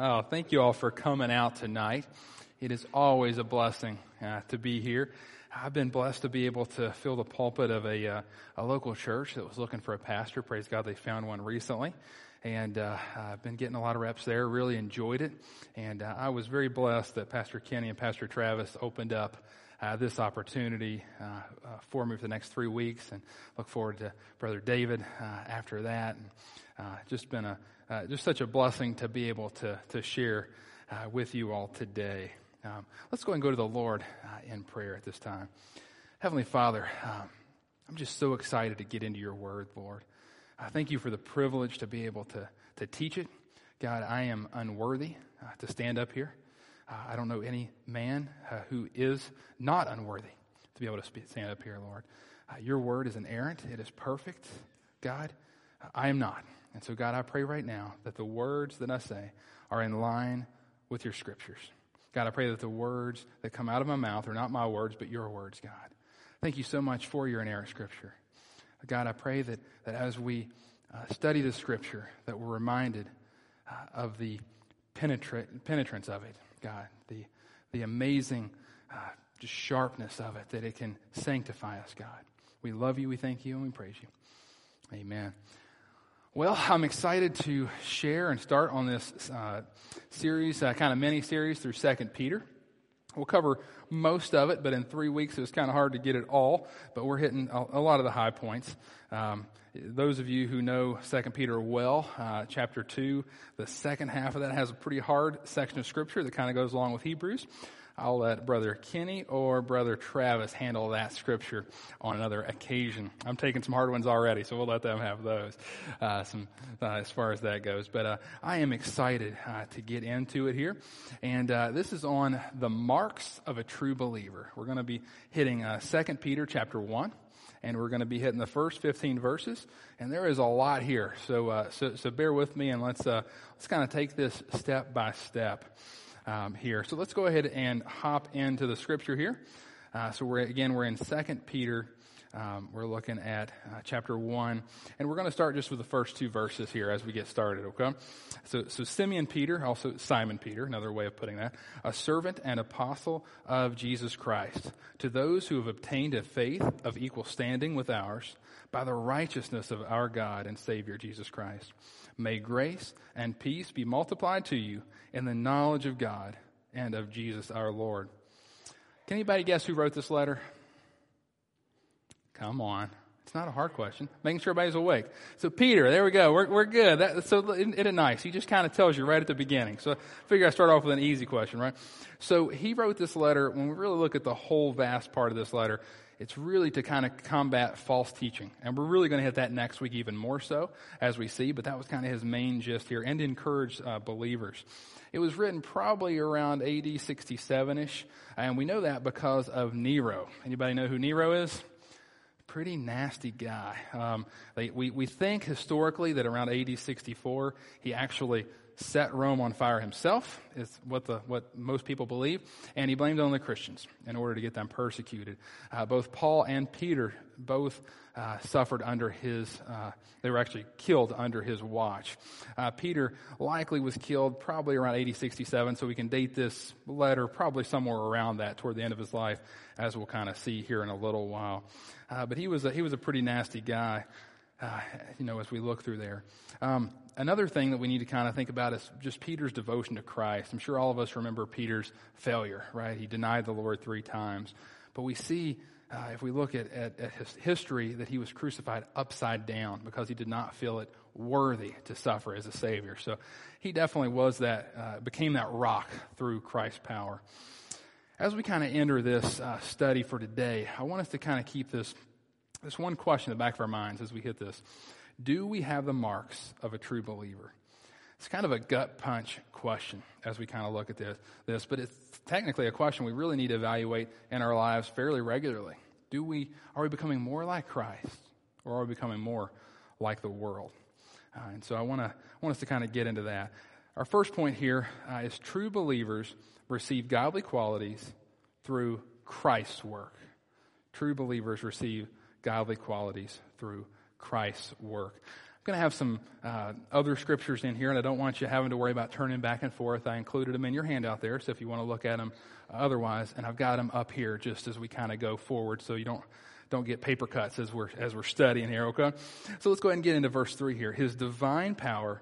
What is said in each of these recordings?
Oh, thank you all for coming out tonight. It is always a blessing to be here. I've been blessed to be able to fill the pulpit of a local church that was looking for a pastor. Praise God, they found one recently. And I've been getting a lot of reps there, really enjoyed it. And I was very blessed that Pastor Kenny and Pastor Travis opened up this opportunity for me for the next 3 weeks, and look forward to Brother David after that. And, just been just such a blessing to be able to share with you all today. Let's go and go to the Lord in prayer at this time. Heavenly Father, I'm just so excited to get into your word, Lord. I thank you for the privilege to be able to teach it. God, I am unworthy to stand up here. I don't know any man who is not unworthy to be able to stand up here, Lord. Your word is inerrant. It is perfect. God, I am not. And so, God, I pray right now that the words that I say are in line with your scriptures. God, I pray that the words that come out of my mouth are not my words, but your words, God. Thank you so much for your inerrant scripture. God, I pray that as we study the scripture, that we're reminded of the penetrance of it. God, the amazing just sharpness of it, that it can sanctify us, God. We love you, we thank you, and we praise you. Amen. Well, I'm excited to share and start on this series, kind of mini-series through Second Peter. We'll cover most of it, but in 3 weeks it was kind of hard to get it all, but we're hitting a lot of the high points. Those of you who know 2 Peter well, chapter 2, the second half of that has a pretty hard section of scripture that kind of goes along with Hebrews. I'll let Brother Kenny or Brother Travis handle that scripture on another occasion. I'm taking some hard ones already, so we'll let them have those as far as that goes. But I am excited to get into it here. And this is on the marks of a true believer. We're going to be hitting 2 Peter chapter 1. And we're going to be hitting the first 15 verses, and there is a lot here. So bear with me, and let's kind of take this step by step here. So let's go ahead and hop into the scripture here. So we're in 2 Peter. We're looking at chapter 1, and we're going to start just with the first two verses here as we get started, okay? So Simeon Peter, also Simon Peter, another way of putting that, a servant and apostle of Jesus Christ, to those who have obtained a faith of equal standing with ours by the righteousness of our God and Savior Jesus Christ. May grace and peace be multiplied to you in the knowledge of God and of Jesus our Lord. Can anybody guess who wrote this letter? Come on. It's not a hard question. Making sure everybody's awake. So Peter, there we go. We're good. So isn't it nice? He just kind of tells you right at the beginning. So I figure I start off with an easy question, right? So he wrote this letter. When we really look at the whole vast part of this letter, it's really to kind of combat false teaching. And we're really going to hit that next week even more so as we see. But that was kind of his main gist here, and to encourage believers. It was written probably around AD 67-ish. And we know that because of Nero. Anybody know who Nero is? Pretty nasty guy. We think historically that around AD 64, he actually set Rome on fire himself, is what most people believe, and he blamed it on the Christians in order to get them persecuted. Both Paul and Peter both suffered under his, they were actually killed under his watch. Peter likely was killed probably around AD 67, so we can date this letter probably somewhere around that toward the end of his life, as we'll kind of see here in a little while. But he was a pretty nasty guy, as we look through there. Another thing that we need to kind of think about is just Peter's devotion to Christ. I'm sure all of us remember Peter's failure, right? He denied the Lord 3 times. But we see, if we look at his history, that he was crucified upside down because he did not feel it worthy to suffer as a Savior. So he definitely was became that rock through Christ's power. As we kind of enter this study for today, I want us to kind of keep this one question in the back of our minds as we hit this. Do we have the marks of a true believer? It's kind of a gut punch question as we kind of look at this, but it's technically a question we really need to evaluate in our lives fairly regularly. Are we becoming more like Christ, or are we becoming more like the world? And so I want us to kind of get into that. Our first point here is true believers receive godly qualities through Christ's work. True believers receive godly qualities through Christ's work. going to have some other scriptures in here, and I don't want you having to worry about turning back and forth. I included them in your handout there, so if you want to look at them otherwise, and I've got them up here just as we kind of go forward, so you don't get paper cuts as we're studying here, okay? So let's go ahead and get into verse 3 here. His divine power,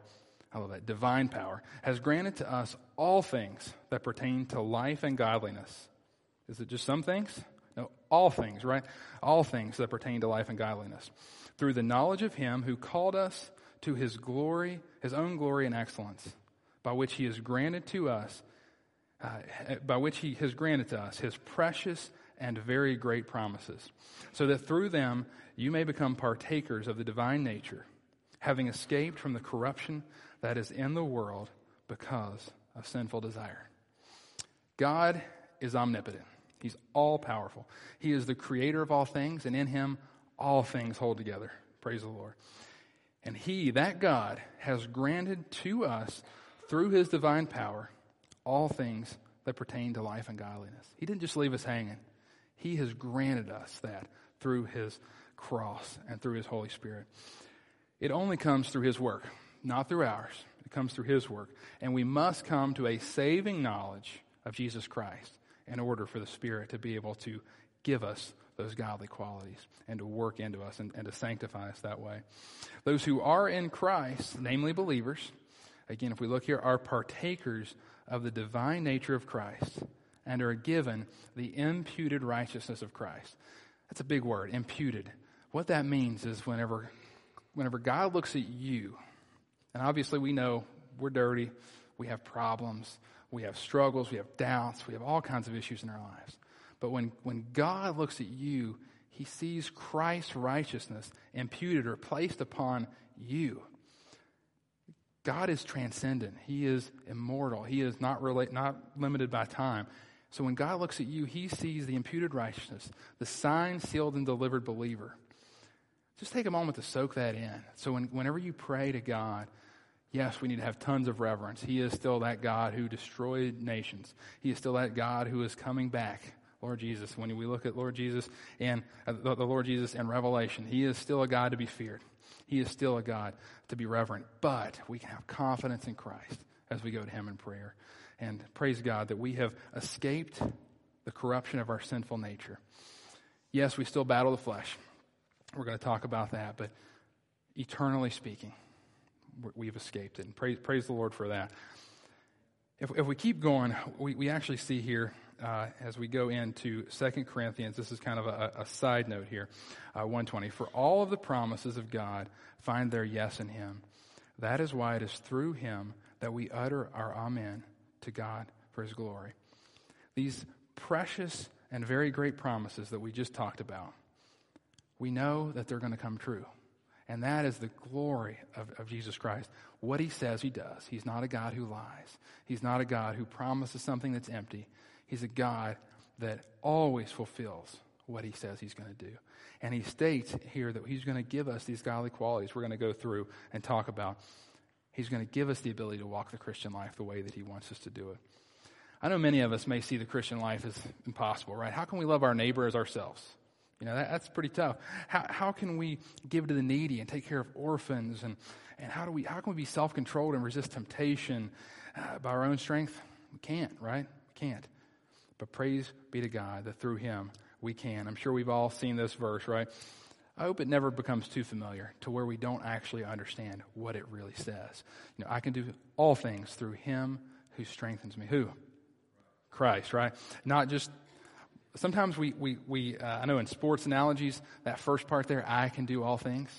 I love that, divine power, has granted to us all things that pertain to life and godliness. Is it just some things? No, all things, right? All things that pertain to life and godliness. Through the knowledge of him who called us to his glory, his own glory and excellence, by which he has granted to us, his precious and very great promises, so that through them you may become partakers of the divine nature, having escaped from the corruption that is in the world because of sinful desire. God is omnipotent. He's all-powerful. He is the creator of all things, and in him all things hold together. Praise the Lord. And he, that God, has granted to us through his divine power all things that pertain to life and godliness. He didn't just leave us hanging. He has granted us that through his cross and through his Holy Spirit. It only comes through his work, not through ours. It comes through his work. And we must come to a saving knowledge of Jesus Christ in order for the Spirit to be able to give us those godly qualities and to work into us and to sanctify us that way. Those who are in Christ, namely believers, again, if we look here, are partakers of the divine nature of Christ and are given the imputed righteousness of Christ. That's a big word, imputed. What that means is whenever God looks at you, and obviously we know we're dirty, we have problems, we have struggles, we have doubts, we have all kinds of issues in our lives. But when God looks at you, he sees Christ's righteousness imputed or placed upon you. God is transcendent. He is immortal. He is not limited by time. So when God looks at you, he sees the imputed righteousness, the signed, sealed, and delivered believer. Just take a moment to soak that in. So whenever you pray to God, yes, we need to have tons of reverence. He is still that God who destroyed nations. He is still that God who is coming back. Lord Jesus, when we look at Lord Jesus and the Lord Jesus in Revelation, he is still a God to be feared. He is still a God to be reverent, but we can have confidence in Christ as we go to him in prayer. And praise God that we have escaped the corruption of our sinful nature. Yes, we still battle the flesh. We're going to talk about that, but eternally speaking, we've escaped it. And praise the Lord for that. If we keep going, we actually see here, as we go into 2 Corinthians, this is kind of a side note here, 1:20. For all of the promises of God find their yes in him. That is why it is through him that we utter our amen to God for his glory. These precious and very great promises that we just talked about, we know that they're going to come true. And that is the glory of Jesus Christ. What he says, he does. He's not a God who lies. He's not a God who promises something that's empty. He's a God that always fulfills what he says he's going to do. And he states here that he's going to give us these godly qualities we're going to go through and talk about. He's going to give us the ability to walk the Christian life the way that he wants us to do it. I know many of us may see the Christian life as impossible, right? How can we love our neighbor as ourselves? You know, that's pretty tough. How can we give to the needy and take care of orphans? And how can we be self-controlled and resist temptation by our own strength? We can't, right? We can't. But praise be to God that through him we can. I'm sure we've all seen this verse, right? I hope it never becomes too familiar to where we don't actually understand what it really says. You know, I can do all things through him who strengthens me. Who? Christ, right? Not just, sometimes I know in sports analogies, that first part there, I can do all things.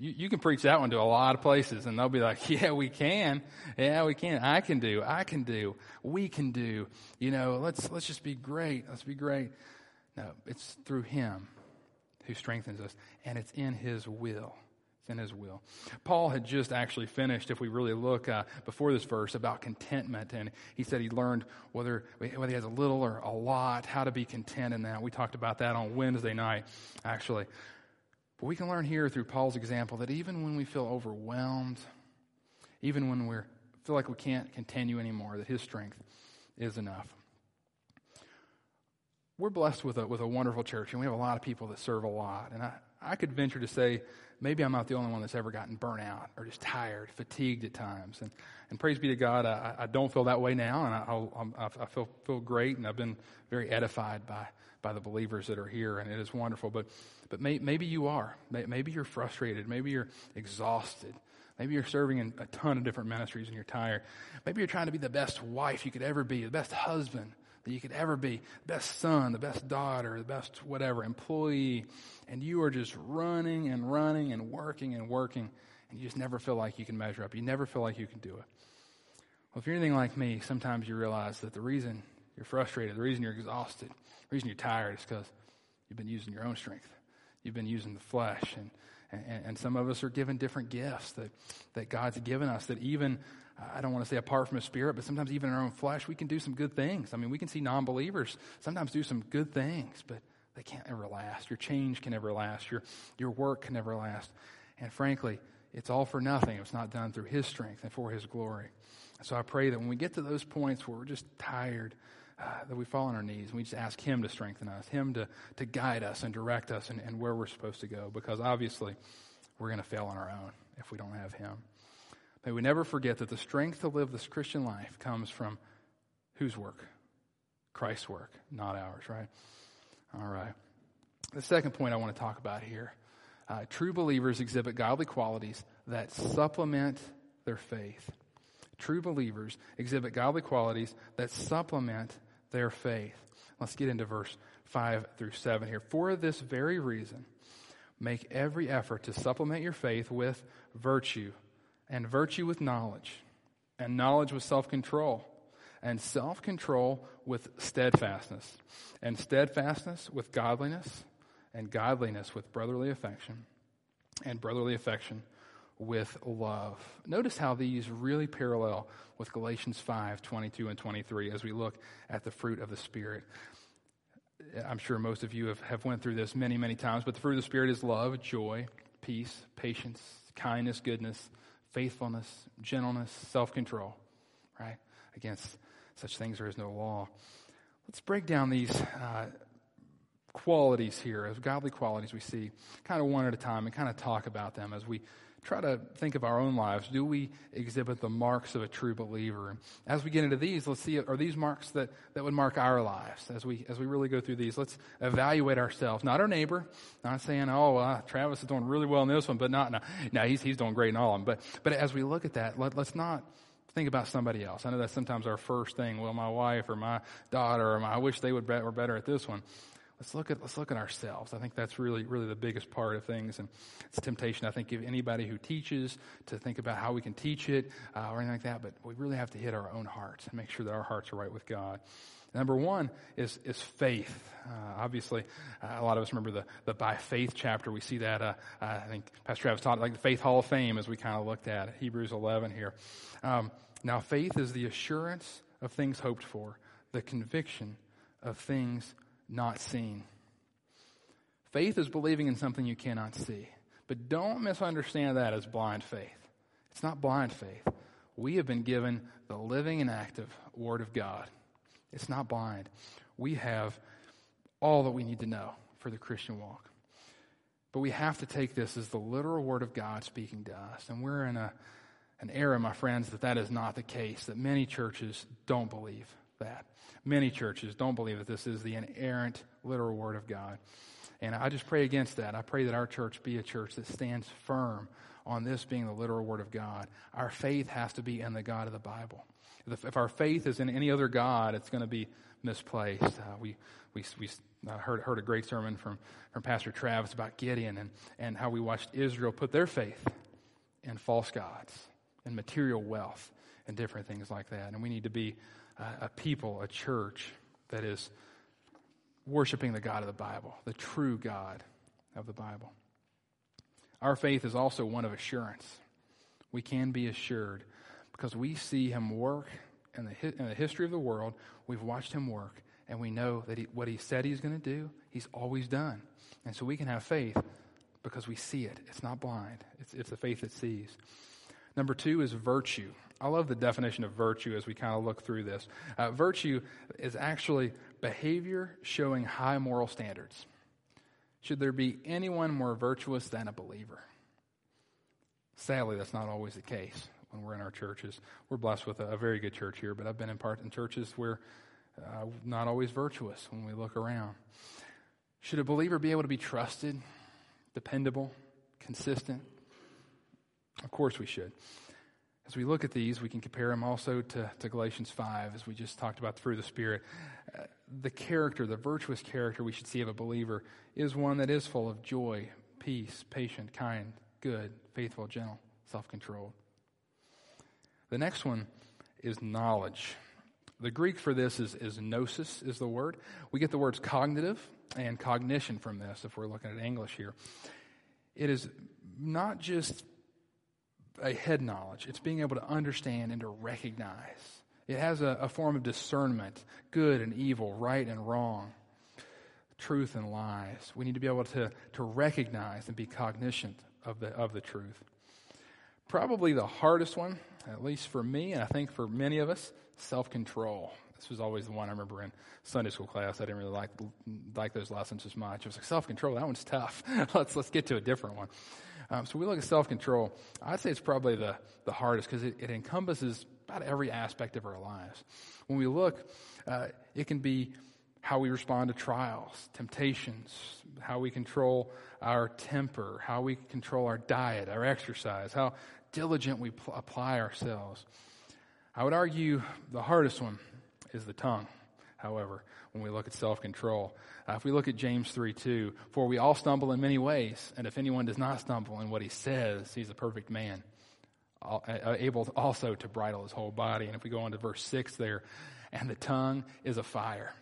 You can preach that one to a lot of places, and they'll be like, yeah, we can. Yeah, we can. I can do. We can do. You know, let's just be great. Let's be great. No, it's through him who strengthens us, and it's in his will. It's in his will. Paul had just actually finished, if we really look before this verse, about contentment, and he said he learned whether he has a little or a lot, how to be content in that. We talked about that on Wednesday night, actually. But we can learn here through Paul's example that even when we feel overwhelmed, even when we feel like we can't continue anymore, that his strength is enough. We're blessed with a wonderful church, and we have a lot of people that serve a lot. And I, I could venture to say maybe I'm not the only one that's ever gotten burnt out or just tired, fatigued at times. And praise be to God, I don't feel that way now, and I feel great, and I've been very edified by the believers that are here, and it is wonderful. But maybe you are. Maybe you're frustrated. Maybe you're exhausted. Maybe you're serving in a ton of different ministries and you're tired. Maybe you're trying to be the best wife you could ever be, the best husband that you could ever be, the best son, the best daughter, the best whatever, employee, and you are just running and running and working and working, and you just never feel like you can measure up. You never feel like you can do it. Well, if you're anything like me, sometimes you realize that the reason you're frustrated, the reason you're exhausted, the reason you're tired is because you've been using your own strength. You've been using the flesh, and some of us are given different gifts that God's given us that even, I don't want to say apart from His Spirit, but sometimes even in our own flesh, we can do some good things. I mean, we can see non-believers sometimes do some good things, but they can't ever last. Your change can never last. Your work can never last. And frankly, it's all for nothing if it's not done through His strength and for His glory. So I pray that when we get to those points where we're just tired, that we fall on our knees and we just ask Him to strengthen us, Him to guide us and direct us and where we're supposed to go, because obviously we're going to fail on our own if we don't have Him. May we never forget that the strength to live this Christian life comes from whose work? Christ's work, not ours, right? All right. The second point I want to talk about here, true believers exhibit godly qualities that supplement their faith. True believers exhibit godly qualities that supplement their faith. Let's get into verse 5 through 7 here. For this very reason, make every effort to supplement your faith with virtue, and virtue with knowledge, and knowledge with self-control, and self-control with steadfastness, and steadfastness with godliness, and godliness with brotherly affection, and brotherly affection with love. Notice how these really parallel with Galatians 5:22 and 23 as we look at the fruit of the Spirit. I'm sure most of you have went through this many, many times, but the fruit of the Spirit is love, joy, peace, patience, kindness, goodness, faithfulness, gentleness, self-control, right? Against such things there is no law. Let's break down these qualities here, as godly qualities we see, kind of one at a time, and kind of talk about them as we try to think of our own lives. Do we exhibit the marks of a true believer? As we get into these, let's see, are these marks that would mark our lives? As we really go through these, let's evaluate ourselves, not our neighbor, not saying, oh, Travis is doing really well in this one, but not, no, he's doing great in all of them. But as we look at that, let's not think about somebody else. I know that's sometimes our first thing. Well, my wife or my daughter, or I wish they were better at this one. Let's look at ourselves. I think that's really the biggest part of things, and it's a temptation, I think, if anybody who teaches to think about how we can teach it or anything like that. But we really have to hit our own hearts and make sure that our hearts are right with God. Number one is faith. Obviously, a lot of us remember the by faith chapter. We see that, I think Pastor Travis taught, like the Faith Hall of Fame as we kind of looked at it, Hebrews 11 here. Now, faith is the assurance of things hoped for, the conviction of things not seen. Faith is believing in something you cannot see. But don't misunderstand that as blind faith. It's not blind faith. We have been given the living and active Word of God. It's not blind. We have all that we need to know for the Christian walk. But we have to take this as the literal Word of God speaking to us. And we're in an era, my friends, that is not the case, that many churches don't believe that. Many churches don't believe that this is the inerrant, literal Word of God. And I just pray against that. I pray that our church be a church that stands firm on this being the literal Word of God. Our faith has to be in the God of the Bible. If our faith is in any other God, it's going to be misplaced. We heard a great sermon from Pastor Travis about Gideon and how we watched Israel put their faith in false gods and material wealth and different things like that. And we need to be a people, a church that is worshiping the God of the Bible, the true God of the Bible. Our faith is also one of assurance. We can be assured because we see Him work in the history of the world. We've watched Him work, and we know that what He said He's going to do, He's always done. And so we can have faith because we see it. It's not blind. It's a faith that sees. Number two is virtue. I love the definition of virtue as we kind of look through this. Virtue is actually behavior showing high moral standards. Should there be anyone more virtuous than a believer? Sadly, that's not always the case when we're in our churches. We're blessed with a very good church here, but I've been in part in churches where not always virtuous when we look around. Should a believer be able to be trusted, dependable, consistent? Of course we should. As we look at these, we can compare them also to Galatians 5, as we just talked about through the Spirit. The character, the virtuous character we should see of a believer is one that is full of joy, peace, patient, kind, good, faithful, gentle, self-controlled. The next one is knowledge. The Greek for this is gnosis is the word. We get the words cognitive and cognition from this if we're looking at English here. It is not just a head knowledge. It's being able to understand and to recognize. It has a form of discernment, good and evil, right and wrong, truth and lies. We need to be able to recognize and be cognizant of the truth. Probably the hardest one, at least for me, and I think for many of us, self-control. This was always the one I remember in Sunday school class. I didn't really like those lessons as much. It was like, self-control, that one's tough. Let's get to a different one. So we look at self-control. I'd say it's probably the hardest because it encompasses about every aspect of our lives. When we look, it can be how we respond to trials, temptations, how we control our temper, how we control our diet, our exercise, how diligent we apply ourselves. I would argue the hardest one is the tongue, however, when we look at self-control. If we look at James 3:2, for we all stumble in many ways, and if anyone does not stumble in what he says, he's a perfect man, able also to bridle his whole body. And if we go on to verse 6 there, and the tongue is a fire,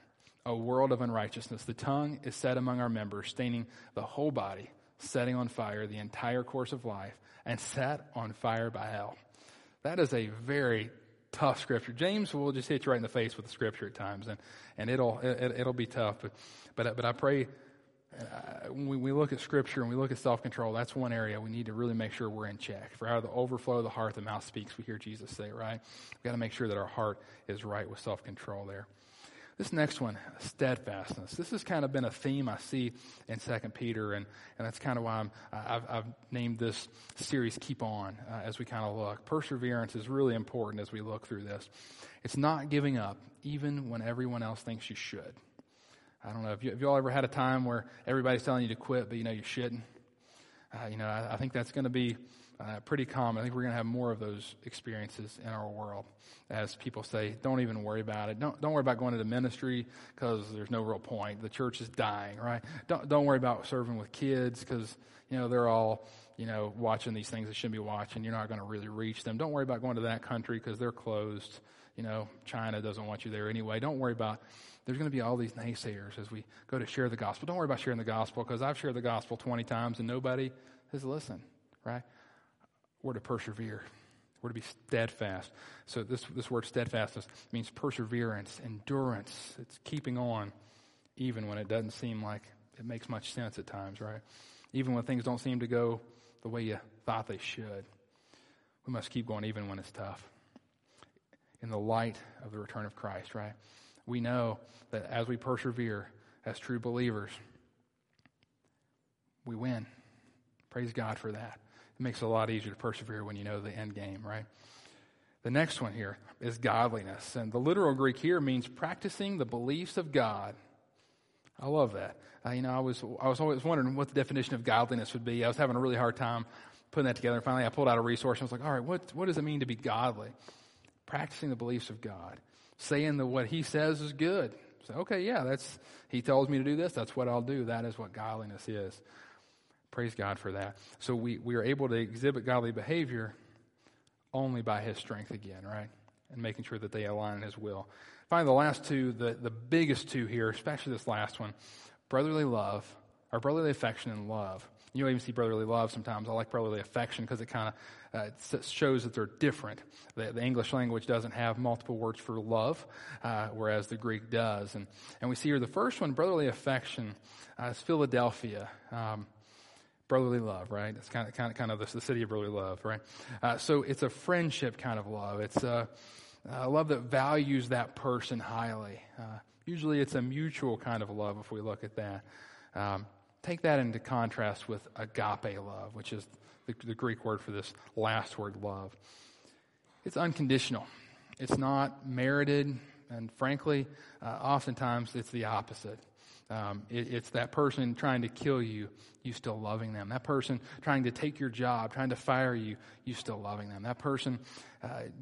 a world of unrighteousness. The tongue is set among our members, staining the whole body, setting on fire the entire course of life, and set on fire by hell. That is a very tough scripture. James will just hit you right in the face with the scripture at times, and it'll be tough. But I pray when we look at scripture and we look at self-control, that's one area we need to really make sure we're in check. For out of the overflow of the heart, the mouth speaks. We hear Jesus say, right? We've got to make sure that our heart is right with self-control there. This next one, steadfastness. This has kind of been a theme I see in 2 Peter, and that's kind of why I've named this series Keep On as we kind of look. Perseverance is really important as we look through this. It's not giving up, even when everyone else thinks you should. I don't know if you all ever had a time where everybody's telling you to quit, but you know you shouldn't. I think that's going to be pretty common. I think we're going to have more of those experiences in our world as people say, don't even worry about it. Don't worry about going into ministry because there's no real point. The church is dying, right? Don't worry about serving with kids because, they're all, watching these things they shouldn't be watching. You're not going to really reach them. Don't worry about going to that country because they're closed. China doesn't want you there anyway. Don't worry about, there's going to be all these naysayers as we go to share the gospel. Don't worry about sharing the gospel because I've shared the gospel 20 times and nobody has listened, right? We're to persevere. We're to be steadfast. So this word steadfastness means perseverance, endurance. It's keeping on even when it doesn't seem like it makes much sense at times, right? Even when things don't seem to go the way you thought they should. We must keep going even when it's tough. In the light of the return of Christ, right? We know that as we persevere as true believers, we win. Praise God for that. It makes it a lot easier to persevere when you know the end game, right? The next one here is godliness. And the literal Greek here means practicing the beliefs of God. I love that. I was always wondering what the definition of godliness would be. I was having a really hard time putting that together. And finally, I pulled out a resource and I was like, all right, what does it mean to be godly? Practicing the beliefs of God. Saying that what he says is good. So, okay, yeah, he tells me to do this. That's what I'll do. That is what godliness is. Praise God for that. So we are able to exhibit godly behavior only by his strength again, right? And making sure that they align in his will. Finally, the last two, the biggest two here, especially this last one, brotherly love, or brotherly affection and love. You don't even see brotherly love sometimes. I like brotherly affection because it kind of shows that they're different. The English language doesn't have multiple words for love, whereas the Greek does. And we see here the first one, brotherly affection, is Philadelphia. Brotherly love, right? It's kind of the city of brotherly love, right? So it's a friendship kind of love. It's a love that values that person highly. Usually, it's a mutual kind of love if we look at that. Take that into contrast with agape love, which is the Greek word for this last word, love. It's unconditional. It's not merited, and frankly, oftentimes it's the opposite. It's that person trying to kill you, you still loving them. That person trying to take your job, trying to fire you, you still loving them. That person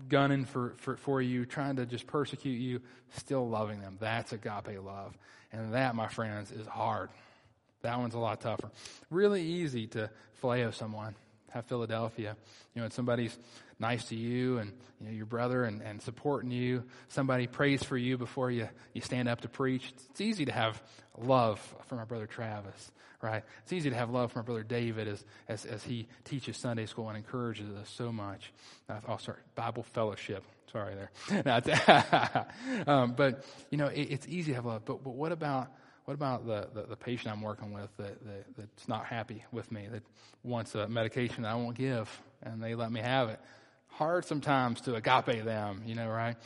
gunning for you, trying to just persecute you, still loving them. That's agape love. And that, my friends, is hard. That one's a lot tougher. Really easy to phileo someone. Have Philadelphia, you know, and somebody's nice to you and, you know, your brother and supporting you. Somebody prays for you before you stand up to preach. It's easy to have love for my brother Travis, right? It's easy to have love for my brother David as he teaches Sunday school and encourages us so much. Bible fellowship. Sorry there. But, you know, it's easy to have love. But what about the patient I'm working with that's not happy with me, that wants a medication that I won't give, and they let me have it? Hard sometimes to agape them, you know, right?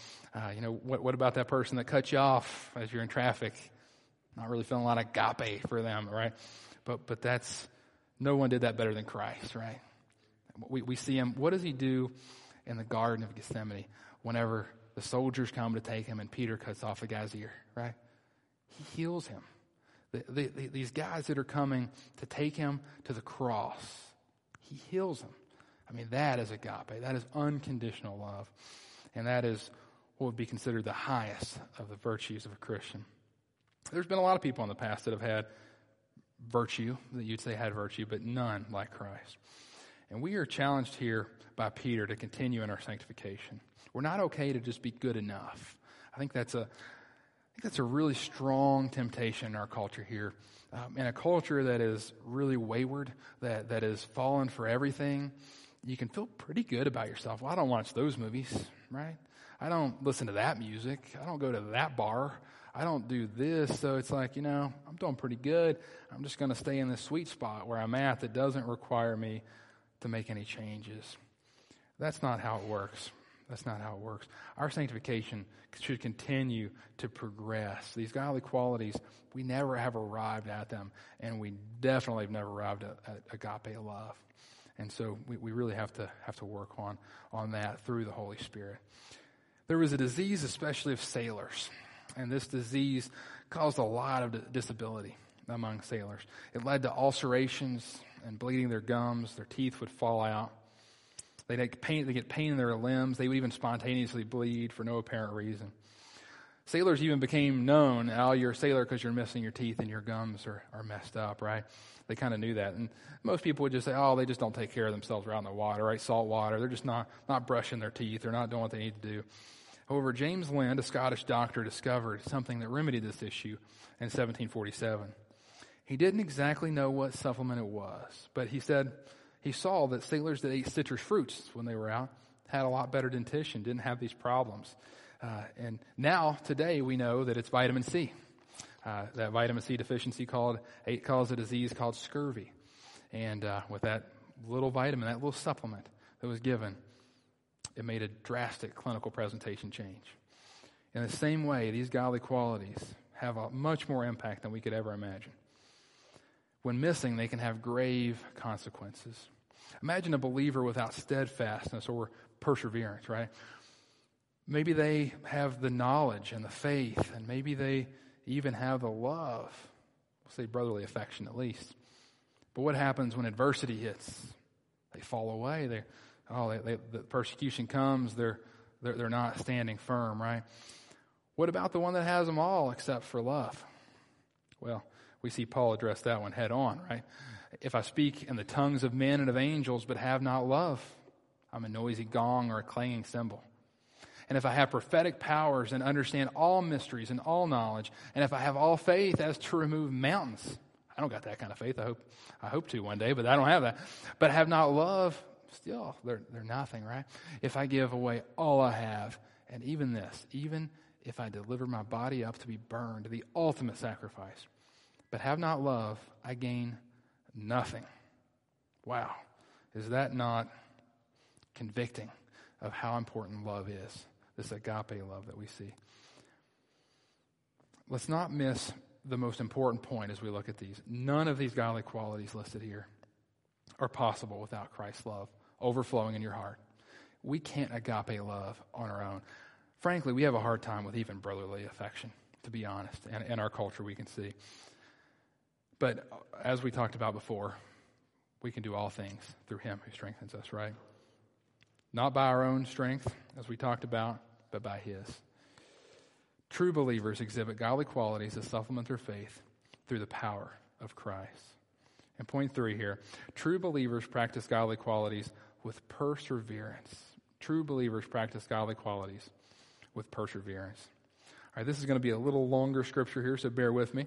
What about that person that cuts you off as you're in traffic? Not really feeling a lot of agape for them, right? But that's, no one did that better than Christ, right? We see him. What does he do in the Garden of Gethsemane whenever the soldiers come to take him and Peter cuts off the guy's ear, right? He heals him. These guys that are coming to take him to the cross, he heals them. I mean, that is agape. That is unconditional love. And that is what would be considered the highest of the virtues of a Christian. There's been a lot of people in the past that have had virtue, that you'd say had virtue, but none like Christ. And we are challenged here by Peter to continue in our sanctification. We're not okay to just be good enough. I think that's a really strong temptation in our culture here. In a culture that is really wayward, that is fallen for everything, you can feel pretty good about yourself. Well, I don't watch those movies, right? I don't listen to that music. I don't go to that bar. I don't do this. So it's like, you know, I'm doing pretty good. I'm just going to stay in this sweet spot where I'm at that doesn't require me to make any changes. That's not how it works. That's not how it works. Our sanctification should continue to progress. These godly qualities, we never have arrived at them, and we definitely have never arrived at agape love. And so we really have to work on that through the Holy Spirit. There was a disease, especially of sailors, and this disease caused a lot of disability among sailors. It led to ulcerations and bleeding their gums. Their teeth would fall out. They get pain in their limbs. They would even spontaneously bleed for no apparent reason. Sailors even became known, oh, you're a sailor because you're missing your teeth and your gums are messed up, right? They kind of knew that. And most people would just say, oh, they just don't take care of themselves out in the water, right? Salt water. They're just not brushing their teeth. They're not doing what they need to do. However, James Lind, a Scottish doctor, discovered something that remedied this issue in 1747. He didn't exactly know what supplement it was, but he said, he saw that sailors that ate citrus fruits when they were out had a lot better dentition, didn't have these problems. And now, today, we know that it's vitamin C. That vitamin C deficiency caused a disease called scurvy. And with that little vitamin, that little supplement that was given, it made a drastic clinical presentation change. In the same way, these godly qualities have a much more impact than we could ever imagine. When missing, they can have grave consequences. Imagine a believer without steadfastness or perseverance, right? Maybe they have the knowledge and the faith, and maybe they even have the love, we'll say brotherly affection at least. But what happens when adversity hits? They fall away. The persecution comes. They're not standing firm, right? What about the one that has them all except for love? Well, we see Paul address that one head on, right? If I speak in the tongues of men and of angels but have not love, I'm a noisy gong or a clanging cymbal. And if I have prophetic powers and understand all mysteries and all knowledge, and if I have all faith as to remove mountains, I don't got that kind of faith. I hope to one day, but I don't have that. But have not love, still, they're nothing, right? If I give away all I have, and even this, even if I deliver my body up to be burned, the ultimate sacrifice, but have not love, I gain nothing. Wow. Is that not convicting of how important love is, this agape love that we see? Let's not miss the most important point as we look at these. None of these godly qualities listed here are possible without Christ's love overflowing in your heart. We can't agape love on our own. Frankly, we have a hard time with even brotherly affection, to be honest, and in our culture we can see. But as we talked about before, we can do all things through him who strengthens us, right? Not by our own strength, as we talked about, but by his. True believers exhibit godly qualities that supplement their faith through the power of Christ. And point three here, true believers practice godly qualities with perseverance. True believers practice godly qualities with perseverance. All right, this is going to be a little longer scripture here, so bear with me.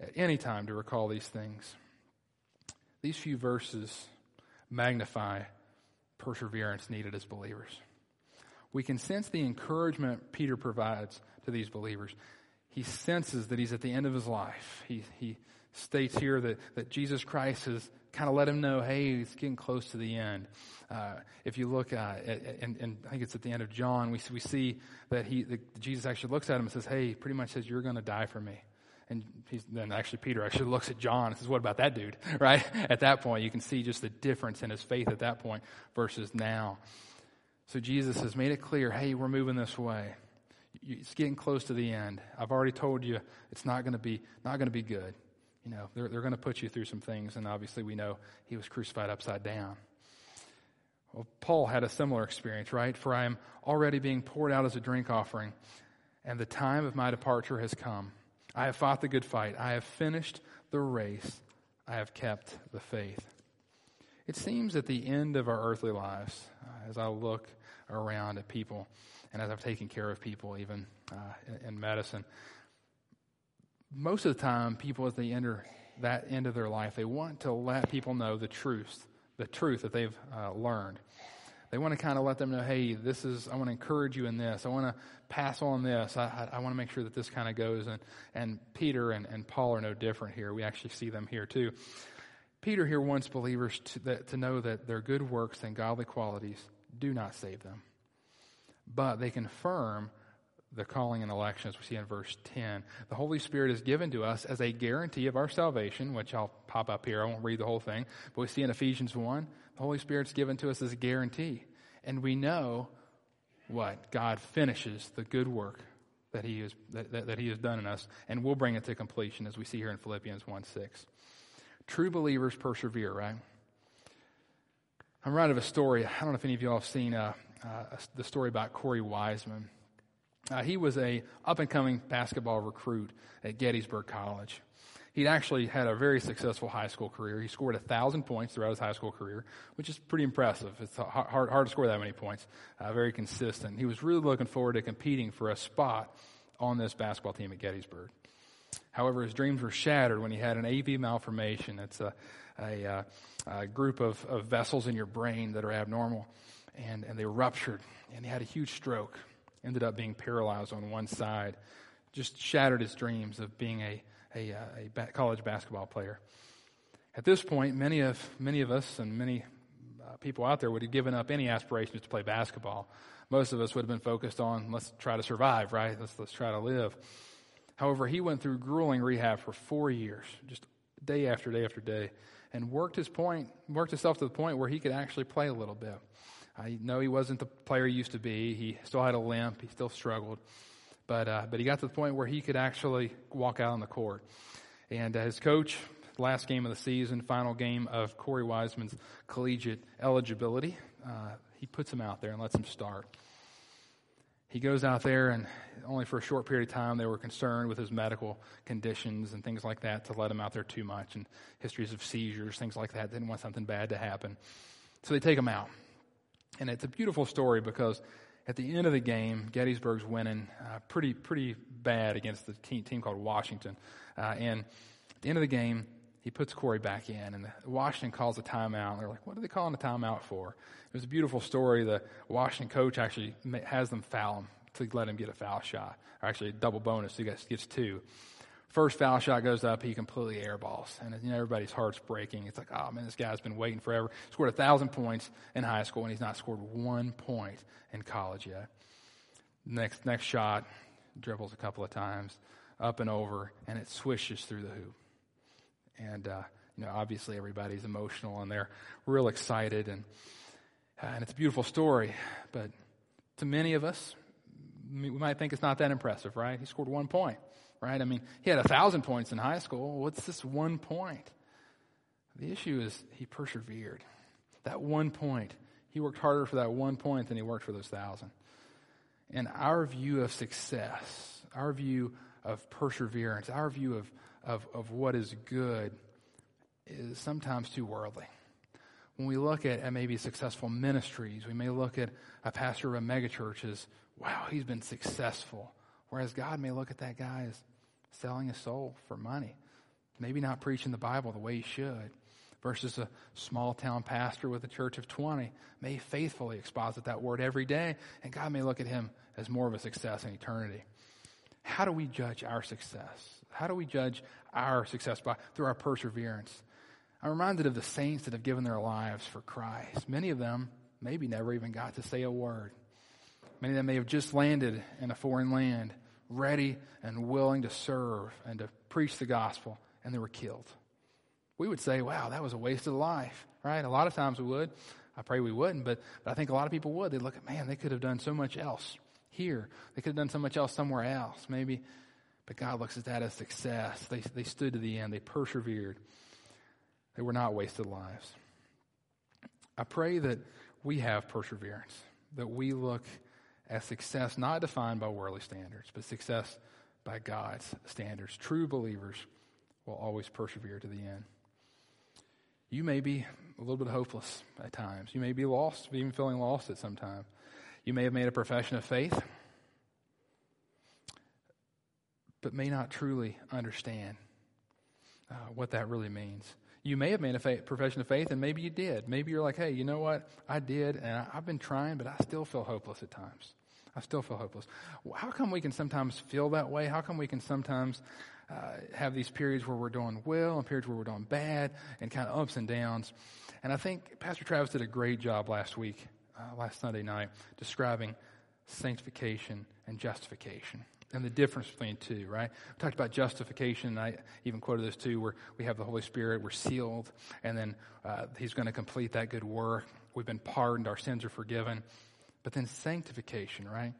at any time to recall these things. These few verses magnify perseverance needed as believers. We can sense the encouragement Peter provides to these believers. He senses that he's at the end of his life. He states here that Jesus Christ has kind of let him know, hey, it's getting close to the end. If you look and I think it's at the end of John, we see that Jesus actually looks at him and says, hey, pretty much says, you're going to die for me. And then actually Peter actually looks at John and says, what about that dude, right? At that point, you can see just the difference in his faith at that point versus now. So Jesus has made it clear, hey, we're moving this way. It's getting close to the end. I've already told you it's not going to be good. You know, they're going to put you through some things, and obviously we know he was crucified upside down. Well, Paul had a similar experience, right? For I am already being poured out as a drink offering, and the time of my departure has come. I have fought the good fight. I have finished the race. I have kept the faith. It seems at the end of our earthly lives, as I look around at people, and as I've taken care of people even in medicine, most of the time people as they enter that end of their life, they want to let people know the truth that they've learned. They want to kind of let them know, hey, I want to encourage you in this. I want to pass on this. I want to make sure that this kind of goes. And Peter and Paul are no different here. We actually see them here too. Peter here wants believers to know that their good works and godly qualities do not save them, but they confirm the calling and election, as we see in verse 10. The Holy Spirit is given to us as a guarantee of our salvation, which I'll pop up here. I won't read the whole thing, but we see in Ephesians 1, the Holy Spirit's given to us as a guarantee. And we know what? God finishes the good work that he has done in us, and we'll bring it to completion, as we see here in Philippians 1:6. True believers persevere, right? I'm reminded of a story. I don't know if any of y'all have seen the story about Corey Wiseman. He was a up-and-coming basketball recruit at Gettysburg College. He'd actually had a very successful high school career. He scored 1,000 points throughout his high school career, which is pretty impressive. It's hard to score that many points, very consistent. He was really looking forward to competing for a spot on this basketball team at Gettysburg. However, his dreams were shattered when he had an AV malformation. It's a group of vessels in your brain that are abnormal, and they ruptured, and he had a huge stroke. Ended up being paralyzed on one side, just shattered his dreams of being a college basketball player. At this point, many of us and many people out there would have given up any aspirations to play basketball. Most of us would have been focused on, let's try to survive, right? Let's try to live. However, he went through grueling rehab for 4 years, just day after day after day, and worked himself to the point where he could actually play a little bit. I know he wasn't the player he used to be. He still had a limp. He still struggled. But he got to the point where he could actually walk out on the court. And his coach last game of the season, final game of Corey Wiseman's collegiate eligibility. He puts him out there and lets him start. He goes out there, and only for a short period of time, they were concerned with his medical conditions and things like that to let him out there too much, and histories of seizures, things like that. They didn't want something bad to happen. So they take him out. And it's a beautiful story because at the end of the game, Gettysburg's winning pretty bad against the team called Washington. And at the end of the game, he puts Corey back in, and Washington calls a timeout. They're like, what are they calling a timeout for? It was a beautiful story. The Washington coach actually has them foul him to let him get a foul shot, or actually a double bonus. He gets two. First foul shot goes up, he completely airballs. And everybody's heart's breaking. It's like, oh, man, this guy's been waiting forever. Scored 1,000 points in high school, and he's not scored 1 point in college yet. Next shot, dribbles a couple of times, up and over, and it swishes through the hoop. And, obviously everybody's emotional, and they're real excited. And it's a beautiful story. But to many of us, we might think it's not that impressive, right? He scored 1 point. Right? I mean, he had 1,000 points in high school. What's this 1 point? The issue is he persevered. That 1 point. He worked harder for that 1 point than he worked for those 1,000. And our view of success, our view of perseverance, our view of what is good is sometimes too worldly. When we look at maybe successful ministries, we may look at a pastor of a megachurch as, wow, he's been successful. Whereas God may look at that guy as selling his soul for money, maybe not preaching the Bible the way he should, versus a small-town pastor with a church of 20 may faithfully exposit that word every day, and God may look at him as more of a success in eternity. How do we judge our success? How do we judge our success? Through our perseverance. I'm reminded of the saints that have given their lives for Christ. Many of them maybe never even got to say a word. Many of them may have just landed in a foreign land, ready and willing to serve and to preach the gospel, and they were killed. We would say, wow, that was a waste of life, right? A lot of times we would. I pray we wouldn't, but I think a lot of people would. They'd look at, man, they could have done so much else here. They could have done so much else somewhere else, maybe. But God looks at that as success. They stood to the end. They persevered. They were not wasted lives. I pray that we have perseverance, that we look as success not defined by worldly standards, but success by God's standards. True believers will always persevere to the end. You may be a little bit hopeless at times. You may be lost, even feeling lost at some time. You may have made a profession of faith, but may not truly understand what that really means. You may have made a profession of faith, and maybe you did. Maybe you're like, hey, you know what? I did, and I've been trying, but I still feel hopeless at times. I still feel hopeless. How come we can sometimes feel that way? How come we can sometimes have these periods where we're doing well and periods where we're doing bad and kind of ups and downs? And I think Pastor Travis did a great job last Sunday night, describing sanctification and justification and the difference between two, right? We talked about justification, and I even quoted those two, where we have the Holy Spirit, we're sealed, and then he's going to complete that good work. We've been pardoned, our sins are forgiven. But then sanctification, right?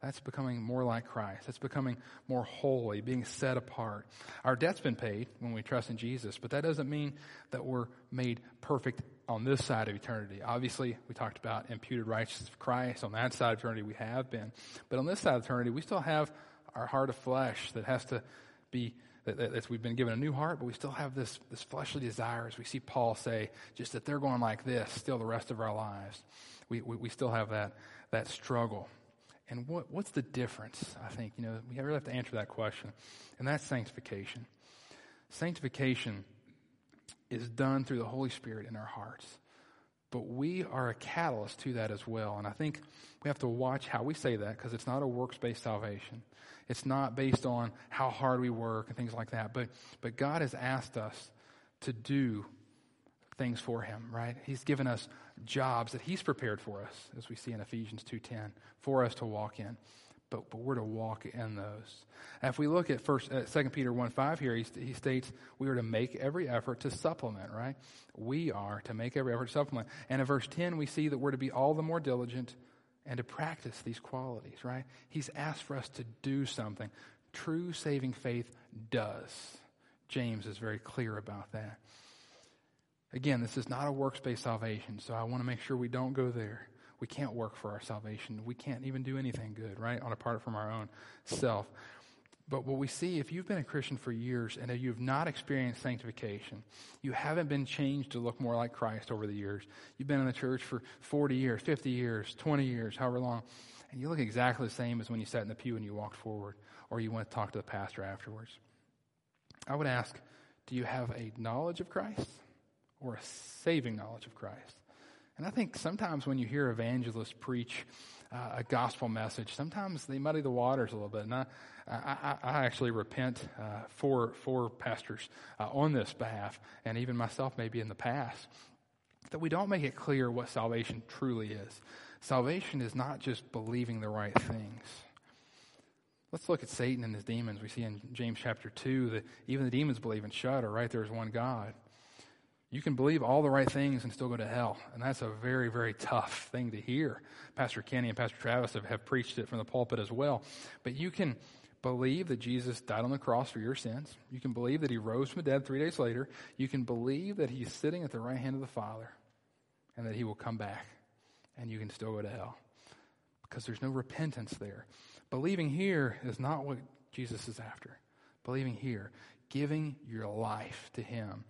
That's becoming more like Christ. That's becoming more holy, being set apart. Our debt's been paid when we trust in Jesus, but that doesn't mean that we're made perfect on this side of eternity. Obviously, we talked about imputed righteousness of Christ. On that side of eternity, we have been. But on this side of eternity, we still have our heart of flesh that has to be, that we've been given a new heart, but we still have this fleshly desire, as we see Paul say, just that they're going like this still the rest of our lives. We still have that struggle. And what's the difference? I think, we really have to answer that question. And that's sanctification. Sanctification is done through the Holy Spirit in our hearts. But we are a catalyst to that as well. And I think we have to watch how we say that, because it's not a works-based salvation. It's not based on how hard we work and things like that. But God has asked us to do things for him, right? He's given us jobs that he's prepared for us, as we see in Ephesians 2:10, for us to walk in. But we're to walk in those. And if we look at 2 Peter 1:5 here, he states we are to make every effort to supplement, right? We are to make every effort to supplement. And in verse 10, we see that we're to be all the more diligent and to practice these qualities, right? He's asked for us to do something. True saving faith does. James is very clear about that. Again, this is not a works-based salvation, so I want to make sure we don't go there. We can't work for our salvation. We can't even do anything good, right, apart from our own self. But what we see, if you've been a Christian for years and if you've not experienced sanctification, you haven't been changed to look more like Christ over the years. You've been in the church for 40 years, 50 years, 20 years, however long, and you look exactly the same as when you sat in the pew and you walked forward or you went to talk to the pastor afterwards. I would ask, do you have a knowledge of Christ or a saving knowledge of Christ? And I think sometimes when you hear evangelists preach a gospel message, sometimes they muddy the waters a little bit. And I actually repent for pastors on this behalf, and even myself maybe in the past, that we don't make it clear what salvation truly is. Salvation is not just believing the right things. Let's look at Satan and his demons. We see in James chapter 2 that even the demons believe and shudder, right? There's one God. You can believe all the right things and still go to hell. And that's a very, very tough thing to hear. Pastor Kenny and Pastor Travis have preached it from the pulpit as well. But you can believe that Jesus died on the cross for your sins. You can believe that he rose from the dead 3 days later. You can believe that he's sitting at the right hand of the Father and that he will come back. And you can still go to hell because there's no repentance there. Believing here is not what Jesus is after. Believing here, giving your life to him.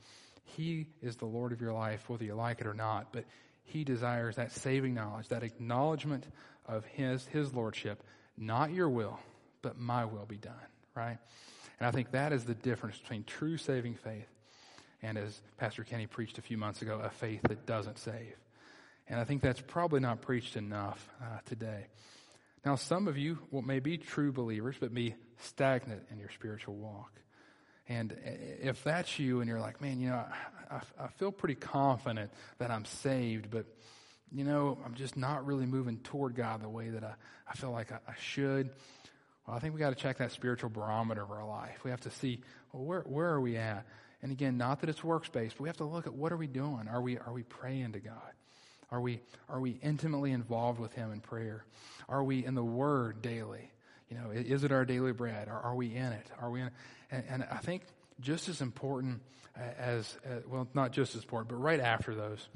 He is the Lord of your life, whether you like it or not, but he desires that saving knowledge, that acknowledgement of his lordship, not your will, but my will be done, right? And I think that is the difference between true saving faith and, as Pastor Kenny preached a few months ago, a faith that doesn't save. And I think that's probably not preached enough today. Now, some of you may be true believers, but be stagnant in your spiritual walk. And if that's you and you're like, man, I feel pretty confident that I'm saved, but, I'm just not really moving toward God the way that I feel like I should. Well, I think we got to check that spiritual barometer of our life. We have to see, well, where are we at? And again, not that it's works-based, but we have to look at what are we doing? Are we praying to God? Are we intimately involved with him in prayer? Are we in the Word daily? Is it our daily bread? Are we in it? And I think just as important not just as important, but right after those,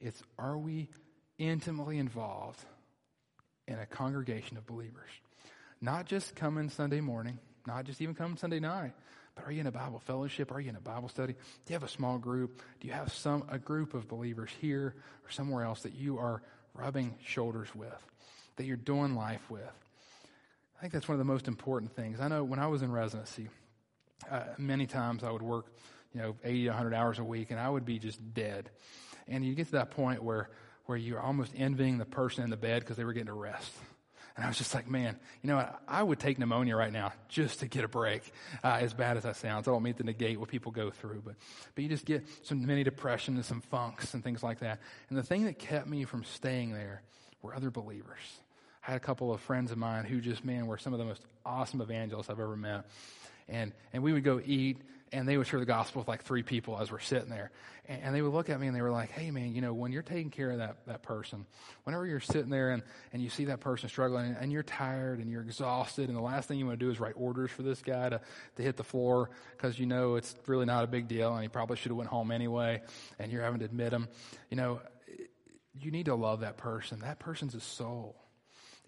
it's are we intimately involved in a congregation of believers? Not just coming Sunday morning, not just even coming Sunday night, but are you in a Bible fellowship? Are you in a Bible study? Do you have a small group? Do you have a group of believers here or somewhere else that you are rubbing shoulders with, that you're doing life with? I think that's one of the most important things. I know when I was in residency, many times I would work, 80 to 100 hours a week, and I would be just dead. And you get to that point where you're almost envying the person in the bed because they were getting a rest. And I was just like, man, I would take pneumonia right now just to get a break, as bad as that sounds. I don't mean to negate what people go through, but you just get some mini depression and some funks and things like that. And the thing that kept me from staying there were other believers. I had a couple of friends of mine who just, man, were some of the most awesome evangelists I've ever met. And we would go eat, and they would share the gospel with like 3 people as we're sitting there. And they would look at me, and they were like, hey, man, when you're taking care of that person, whenever you're sitting there and you see that person struggling, and you're tired, and you're exhausted, and the last thing you want to do is write orders for this guy to hit the floor because it's really not a big deal, and he probably should have went home anyway, and you're having to admit him. You need to love that person. That person's a soul.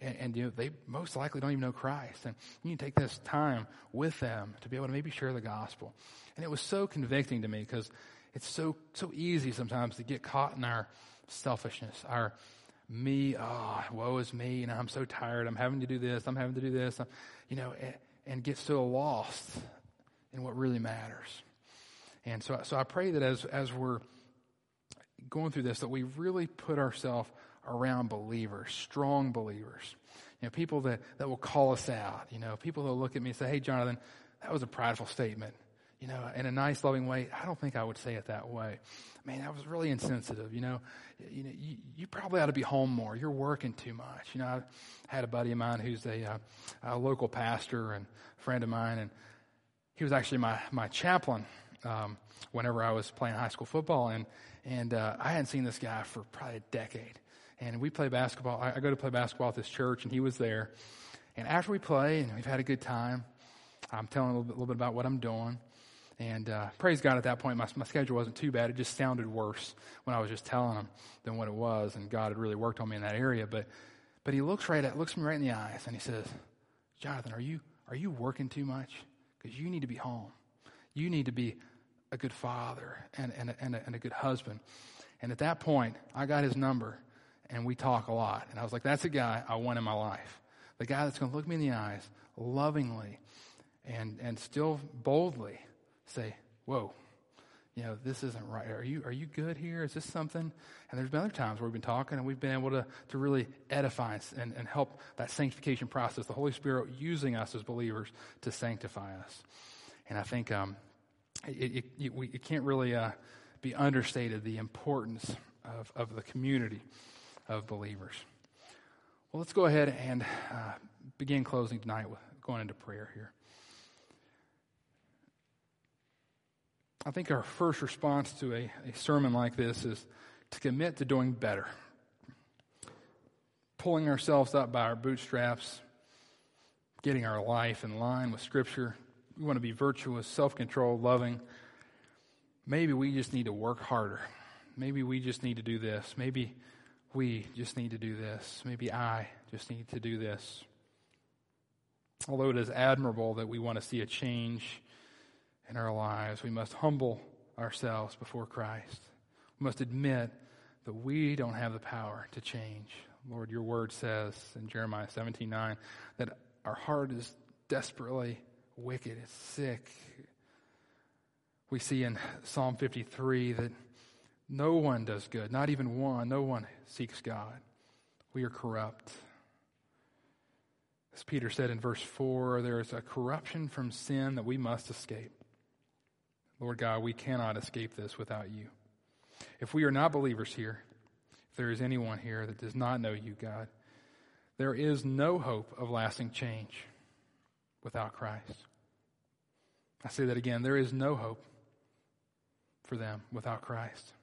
And they most likely don't even know Christ. And you need to take this time with them to be able to maybe share the gospel. And it was so convicting to me because it's so easy sometimes to get caught in our selfishness, our me, woe is me, I'm so tired, I'm having to do this, and get so lost in what really matters. And so I pray that as we're going through this, that we really put ourselves around believers, strong believers, people that will call us out, people that will look at me and say, hey, Jonathan, that was a prideful statement, in a nice, loving way. I don't think I would say it that way. Man, that was really insensitive, you probably ought to be home more. You're working too much. I had a buddy of mine who's a local pastor and friend of mine, and he was actually my chaplain whenever I was playing high school football, and I hadn't seen this guy for probably a decade. And we play basketball. I go to play basketball at this church, and he was there. And after we play, and we've had a good time, I'm telling him a little bit about what I'm doing. And praise God, at that point, my schedule wasn't too bad. It just sounded worse when I was just telling him than what it was, and God had really worked on me in that area. But he looks me right in the eyes, and he says, "Jonathan, are you working too much? Because you need to be home. You need to be a good father and a good husband." And at that point, I got his number, and we talk a lot. And I was like, "That's a guy I want in my life. The guy that's going to look me in the eyes lovingly and still boldly." Say, "Whoa, this isn't right. Are you good here? Is this something?" And there's been other times where we've been talking and we've been able to really edify and help that sanctification process, the Holy Spirit using us as believers to sanctify us. And I think it can't really be understated, the importance of the community of believers. Well, let's go ahead and begin closing tonight with going into prayer here. I think our first response to a sermon like this is to commit to doing better. Pulling ourselves up by our bootstraps, getting our life in line with Scripture. We want to be virtuous, self-controlled, loving. Maybe we just need to work harder. Maybe we just need to do this. Maybe we just need to do this. Maybe I just need to do this. Although it is admirable that we want to see a change in our lives, we must humble ourselves before Christ. We must admit that we don't have the power to change. Lord, your word says in Jeremiah 17:9 that our heart is desperately wicked. It's sick. We see in Psalm 53 that no one does good, not even one. No one seeks God. We are corrupt. As Peter said in verse 4, there is a corruption from sin that we must escape. Lord God, we cannot escape this without you. If we are not believers here, if there is anyone here that does not know you, God, there is no hope of lasting change without Christ. I say that again, there is no hope for them without Christ.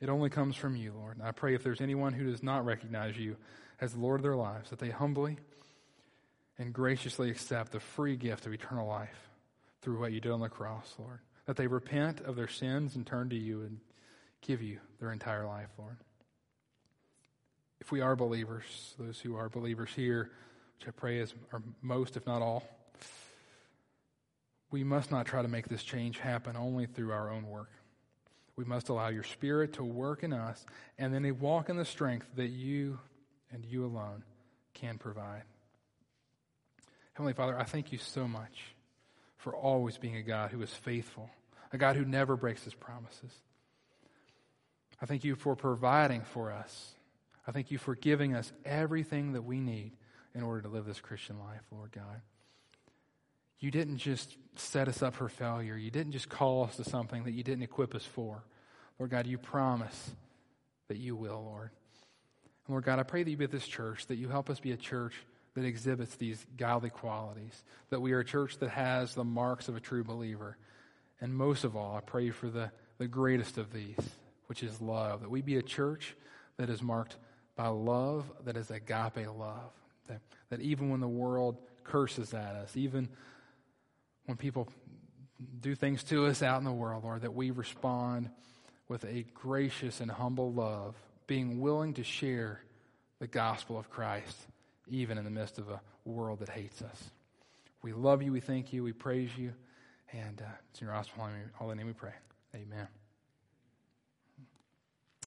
It only comes from you, Lord. And I pray if there's anyone who does not recognize you as the Lord of their lives, that they humbly and graciously accept the free gift of eternal life through what you did on the cross, Lord. That they repent of their sins and turn to you and give you their entire life, Lord. If we are believers, those who are believers here, which I pray are most, if not all, we must not try to make this change happen only through our own work. We must allow your Spirit to work in us and then they walk in the strength that you and you alone can provide. Heavenly Father, I thank you so much for always being a God who is faithful, a God who never breaks his promises. I thank you for providing for us. I thank you for giving us everything that we need in order to live this Christian life, Lord God. You didn't just set us up for failure. You didn't just call us to something that you didn't equip us for. Lord God, you promise that you will, Lord. And Lord God, I pray that you be at this church, that you help us be a church that exhibits these godly qualities, that we are a church that has the marks of a true believer. And most of all, I pray for the greatest of these, which is love, that we be a church that is marked by love, that is agape love, that even when the world curses at us, even when people do things to us out in the world, Lord, that we respond with a gracious and humble love, being willing to share the gospel of Christ even in the midst of a world that hates us. We love you, we thank you, we praise you, and it's in your awesome holy name we pray. Amen.